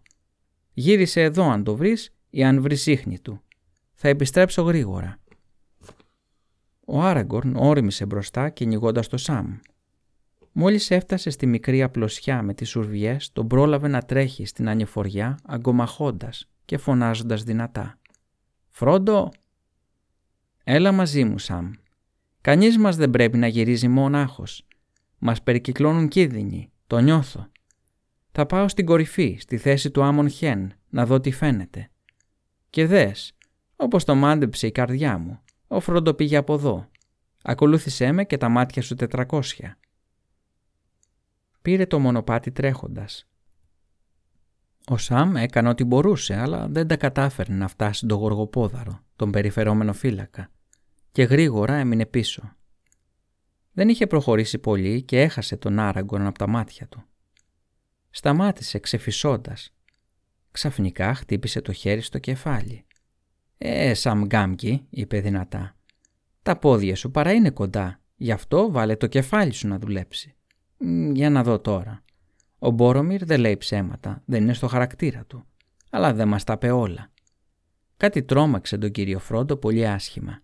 Γύρισε εδώ αν το βρεις ή αν βρεις ίχνη του. Θα επιστρέψω γρήγορα». Ο Άραγκορν όρμησε μπροστά κυνηγώντας το Σαμ. Μόλις έφτασε στη μικρή απλωσιά με τις σουρβιές, τον πρόλαβε να τρέχει στην ανηφοριά αγκομαχώντας και φωνάζοντας δυνατά. «Φρόντο, έλα μαζί μου, Σαμ. Κανείς μας δεν πρέπει να γυρίζει μονάχος. Μας περικυκλώνουν κίνδυνοι, το νιώθω. Θα πάω στην κορυφή, στη θέση του Άμον Χέν, να δω τι φαίνεται. Και δες, όπως το μάντεψε η καρδιά μου, ο Φρόντο πήγε από εδώ. Ακολούθησέ με και τα μάτια σου 400. Πήρε το μονοπάτι τρέχοντας. Ο Σαμ έκανε ό,τι μπορούσε, αλλά δεν τα κατάφερνε να φτάσει τον Γοργοπόδαρο, τον περιφερόμενο φύλακα, και γρήγορα έμεινε πίσω. Δεν είχε προχωρήσει πολύ και έχασε τον Άραγκορν από τα μάτια του. Σταμάτησε ξεφυσώντας. Ξαφνικά χτύπησε το χέρι στο κεφάλι. Σαμ γκάμκι», είπε δυνατά. «Τα πόδια σου παρά είναι κοντά, γι' αυτό βάλε το κεφάλι σου να δουλέψει. Για να δω τώρα. Ο Μπόρομιρ δεν λέει ψέματα, δεν είναι στο χαρακτήρα του, αλλά δεν μας τα πε όλα». Κάτι τρόμαξε τον κύριο Φρόντο πολύ άσχημα.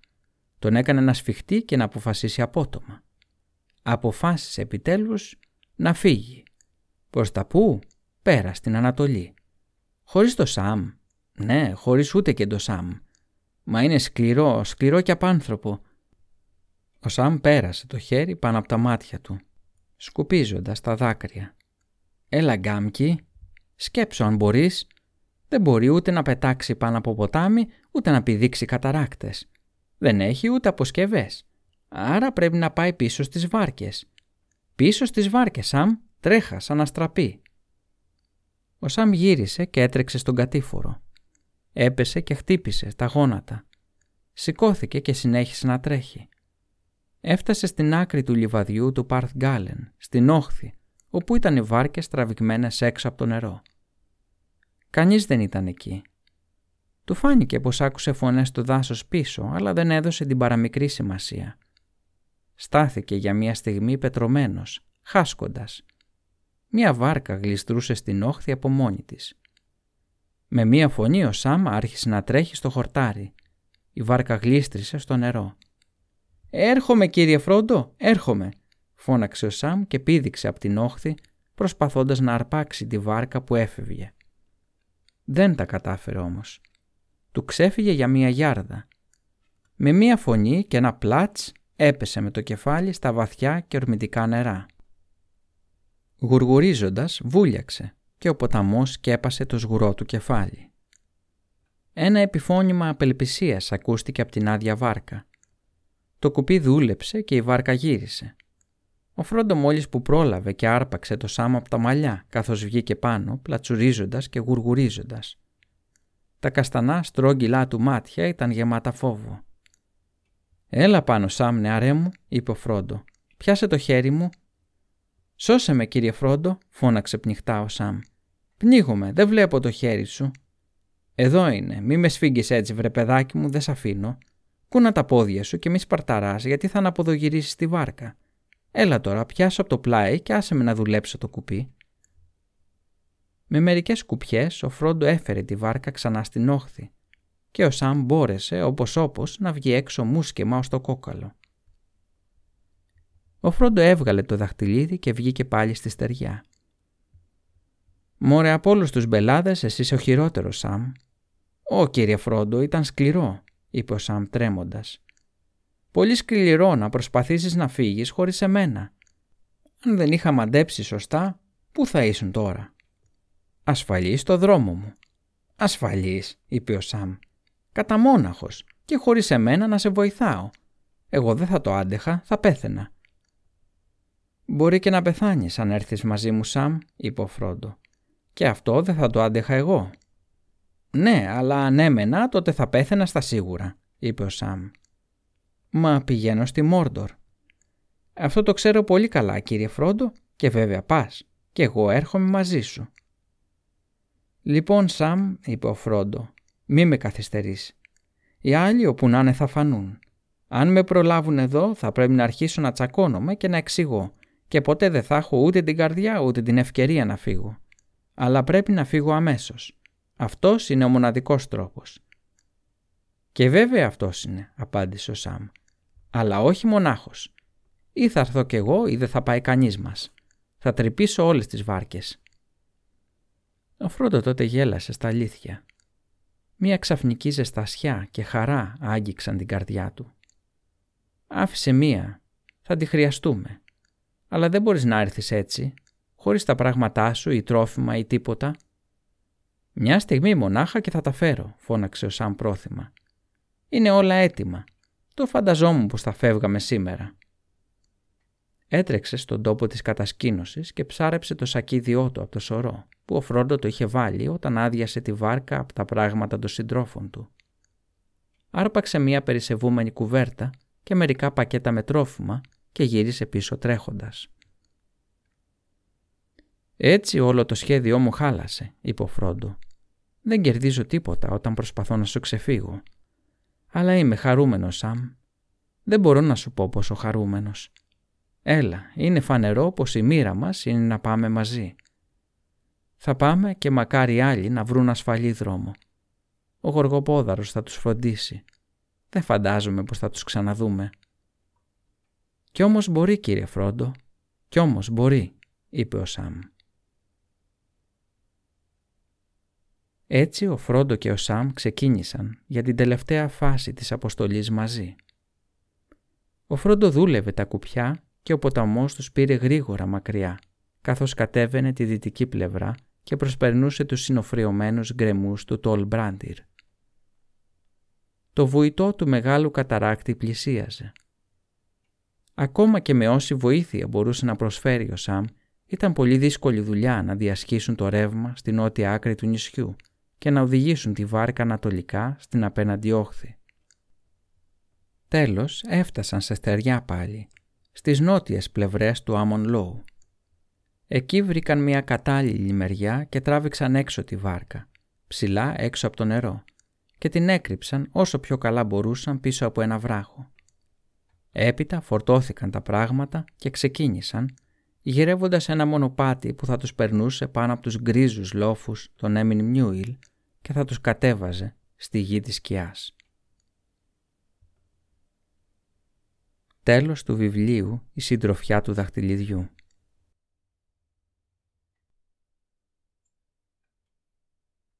Τον έκανε να σφιχτεί και να αποφασίσει απότομα. Αποφάσισε επιτέλους να φύγει. Προς τα πού? Πέρα στην Ανατολή. Χωρίς το Σαμ. Ναι, χωρίς ούτε και το Σαμ. Μα είναι σκληρό, σκληρό και απάνθρωπο. Ο Σαμ πέρασε το χέρι πάνω από τα μάτια του, σκουπίζοντας τα δάκρυα. «Έλα γκάμκι, σκέψω αν μπορείς. Δεν μπορεί ούτε να πετάξει πάνω από ποτάμι, ούτε να πηδήξει καταράκτες. Δεν έχει ούτε αποσκευές. Άρα πρέπει να πάει πίσω στις βάρκες. Πίσω στις βάρκες, Σαμ, τρέχα σαν αστραπή». Ο Σαμ γύρισε και έτρεξε στον κατήφορο. Έπεσε και χτύπησε τα γόνατα. Σηκώθηκε και συνέχισε να τρέχει. Έφτασε στην άκρη του λιβαδιού του Πάρθ Γκάλεν, στην όχθη, όπου ήταν οι βάρκες τραβηγμένες έξω από το νερό. Κανείς δεν ήταν εκεί. Του φάνηκε πως άκουσε φωνές στο δάσος πίσω, αλλά δεν έδωσε την παραμικρή σημασία. Στάθηκε για μια στιγμή πετρωμένος, χάσκοντας. Μια βάρκα γλιστρούσε στην όχθη από μόνη της. Με μία φωνή ο Σαμ άρχισε να τρέχει στο χορτάρι. Η βάρκα γλίστρισε στο νερό. «Έρχομαι, κύριε Φρόντο, έρχομαι», φώναξε ο Σαμ και πήδηξε από την όχθη, προσπαθώντας να αρπάξει τη βάρκα που έφευγε. Δεν τα κατάφερε όμως. Του ξέφυγε για μία γιάρδα. Με μία φωνή και ένα πλάτς έπεσε με το κεφάλι στα βαθιά και ορμητικά νερά. Γουργουρίζοντας βούλιαξε και ο ποταμός σκέπασε το σγουρό του κεφάλι. Ένα επιφώνημα απελπισίας ακούστηκε από την άδεια βάρκα. Το κουπί δούλεψε και η βάρκα γύρισε. Ο Φρόντο μόλις που πρόλαβε και άρπαξε το Σάμ από τα μαλλιά, καθώς βγήκε πάνω, πλατσουρίζοντας και γουργουρίζοντας. Τα καστανά στρόγγυλά του μάτια ήταν γεμάτα φόβο. «Έλα πάνω, Σάμ, νεαρέ μου», είπε ο Φρόντο. «Πιάσε το χέρι μου». «Σώσε με, κύριε Φρόντο», φώναξε πνιχτά ο Σάμ. «Πνίγομαι, δεν βλέπω το χέρι σου». «Εδώ είναι, μη με σφίγγεις έτσι, βρε παιδάκι μου, δεν σ' αφήνω. Κούνα τα πόδια σου και μη σπαρταράς, γιατί θα αναποδογυρίσεις τη βάρκα. Έλα τώρα, πιάσω από το πλάι και άσε με να δουλέψω το κουπί». Με μερικές κουπιές ο Φρόντο έφερε τη βάρκα ξανά στην όχθη και ο Σαμ μπόρεσε όπως να βγει έξω μουσκεμά ως το κόκαλο. Ο Φρόντο έβγαλε το δαχτυλίδι και βγήκε πάλι στη στεριά. «Μωρέ, από όλους τους μπελάδες εσύ είσαι ο χειρότερος, Σαμ». «Ω, κύριε Φρόντο, ήταν σκληρό», είπε ο Σαμ τρέμοντας. «Πολύ σκληρό να προσπαθήσεις να φύγεις χωρίς εμένα. Αν δεν είχα μαντέψει σωστά, πού θα ήσουν τώρα?» «Ασφαλής το δρόμο μου». «Ασφαλής», είπε ο Σαμ. «Κατά μόναχος και χωρίς εμένα να σε βοηθάω. Εγώ δεν θα το άντεχα, θα πέθαινα». «Μπορεί και να πεθάνεις αν έρθεις μαζί μου, Σαμ», είπε ο Φρόντο. «Και αυτό δεν θα το άντεχα εγώ». «Ναι, αλλά αν έμενα τότε θα πέθαινα στα σίγουρα», είπε ο Σαμ. «Μα πηγαίνω στη Μόρντορ». «Αυτό το ξέρω πολύ καλά, κύριε Φρόντο, και βέβαια πας, και εγώ έρχομαι μαζί σου». «Λοιπόν, Σαμ», είπε ο Φρόντο, «μη με καθυστερείς. Οι άλλοι όπου να είναι θα φανούν. Αν με προλάβουν εδώ θα πρέπει να αρχίσω να τσακώνομαι και να εξηγώ και ποτέ δεν θα έχω ούτε την καρδιά ούτε την ευκαιρία να φύγω. Αλλά πρέπει να φύγω αμέσως. Αυτός είναι ο μοναδικός τρόπος». «Και βέβαια αυτός είναι», απάντησε ο Σαμ. «Αλλά όχι μονάχος. Ή θα έρθω κι εγώ ή δεν θα πάει κανείς μας. Θα τρυπήσω όλες τις βάρκες». Ο Φρόντο τότε γέλασε στα αλήθεια. Μία ξαφνική ζεστασιά και χαρά άγγιξαν την καρδιά του. «Άφησε μία, θα τη χρειαστούμε. Αλλά δεν μπορείς να έρθεις έτσι, χωρίς τα πράγματά σου ή τρόφιμα ή τίποτα». «Μια στιγμή μονάχα και θα τα φέρω», φώναξε ο Σαμ πρόθυμα. «Είναι όλα έτοιμα. Το φανταζόμουν πως θα φεύγαμε σήμερα». Έτρεξε στον τόπο της κατασκήνωσης και ψάρεψε το σακίδιό του από το σωρό, που ο Φρόντο το είχε βάλει όταν άδειασε τη βάρκα από τα πράγματα των συντρόφων του. Άρπαξε μία περισεβούμενη κουβέρτα και μερικά πακέτα με τρόφιμα και γύρισε πίσω τρέχοντας. «Έτσι όλο το σχέδιό μου χάλασε», είπε ο Φρόντο. «Δεν κερδίζω τίποτα όταν προσπαθώ να σου ξεφύγω. Αλλά είμαι χαρούμενος, Σαμ. Δεν μπορώ να σου πω πόσο χαρούμενος. Έλα, είναι φανερό πως η μοίρα μας είναι να πάμε μαζί. Θα πάμε και μακάρι άλλοι να βρουν ασφαλή δρόμο. Ο γοργοπόδαρος θα τους φροντίσει. Δεν φαντάζομαι πως θα τους ξαναδούμε». «Κι όμως μπορεί, κύριε Φρόντο, κι όμως μπορεί», είπε ο Σαμ. Έτσι ο Φρόντο και ο Σαμ ξεκίνησαν για την τελευταία φάση της αποστολής μαζί. Ο Φρόντο δούλευε τα κουπιά και ο ποταμός τους πήρε γρήγορα μακριά, καθώς κατέβαινε τη δυτική πλευρά και προσπερνούσε τους συνοφριωμένους γκρεμούς του Τολ Μπράντιρ. Το βουητό του μεγάλου καταράκτη πλησίαζε. Ακόμα και με όση βοήθεια μπορούσε να προσφέρει ο Σαμ, ήταν πολύ δύσκολη δουλειά να διασχίσουν το ρεύμα στην νότια άκρη του νησιού και να οδηγήσουν τη βάρκα ανατολικά στην απέναντι όχθη. Τέλος έφτασαν σε στεριά πάλι, στις νότιες πλευρές του Άμον Λω. Εκεί βρήκαν μια κατάλληλη μεριά και τράβηξαν έξω τη βάρκα, ψηλά έξω από το νερό, και την έκρυψαν όσο πιο καλά μπορούσαν πίσω από ένα βράχο. Έπειτα φορτώθηκαν τα πράγματα και ξεκίνησαν, γυρεύοντας ένα μονοπάτι που θα τους περνούσε πάνω από τους γκρίζους λόφους των Έμιν Μιούιλ και θα τους κατέβαζε στη γη της σκιάς. Τέλος του βιβλίου «Η συντροφιά του δαχτυλιδιού».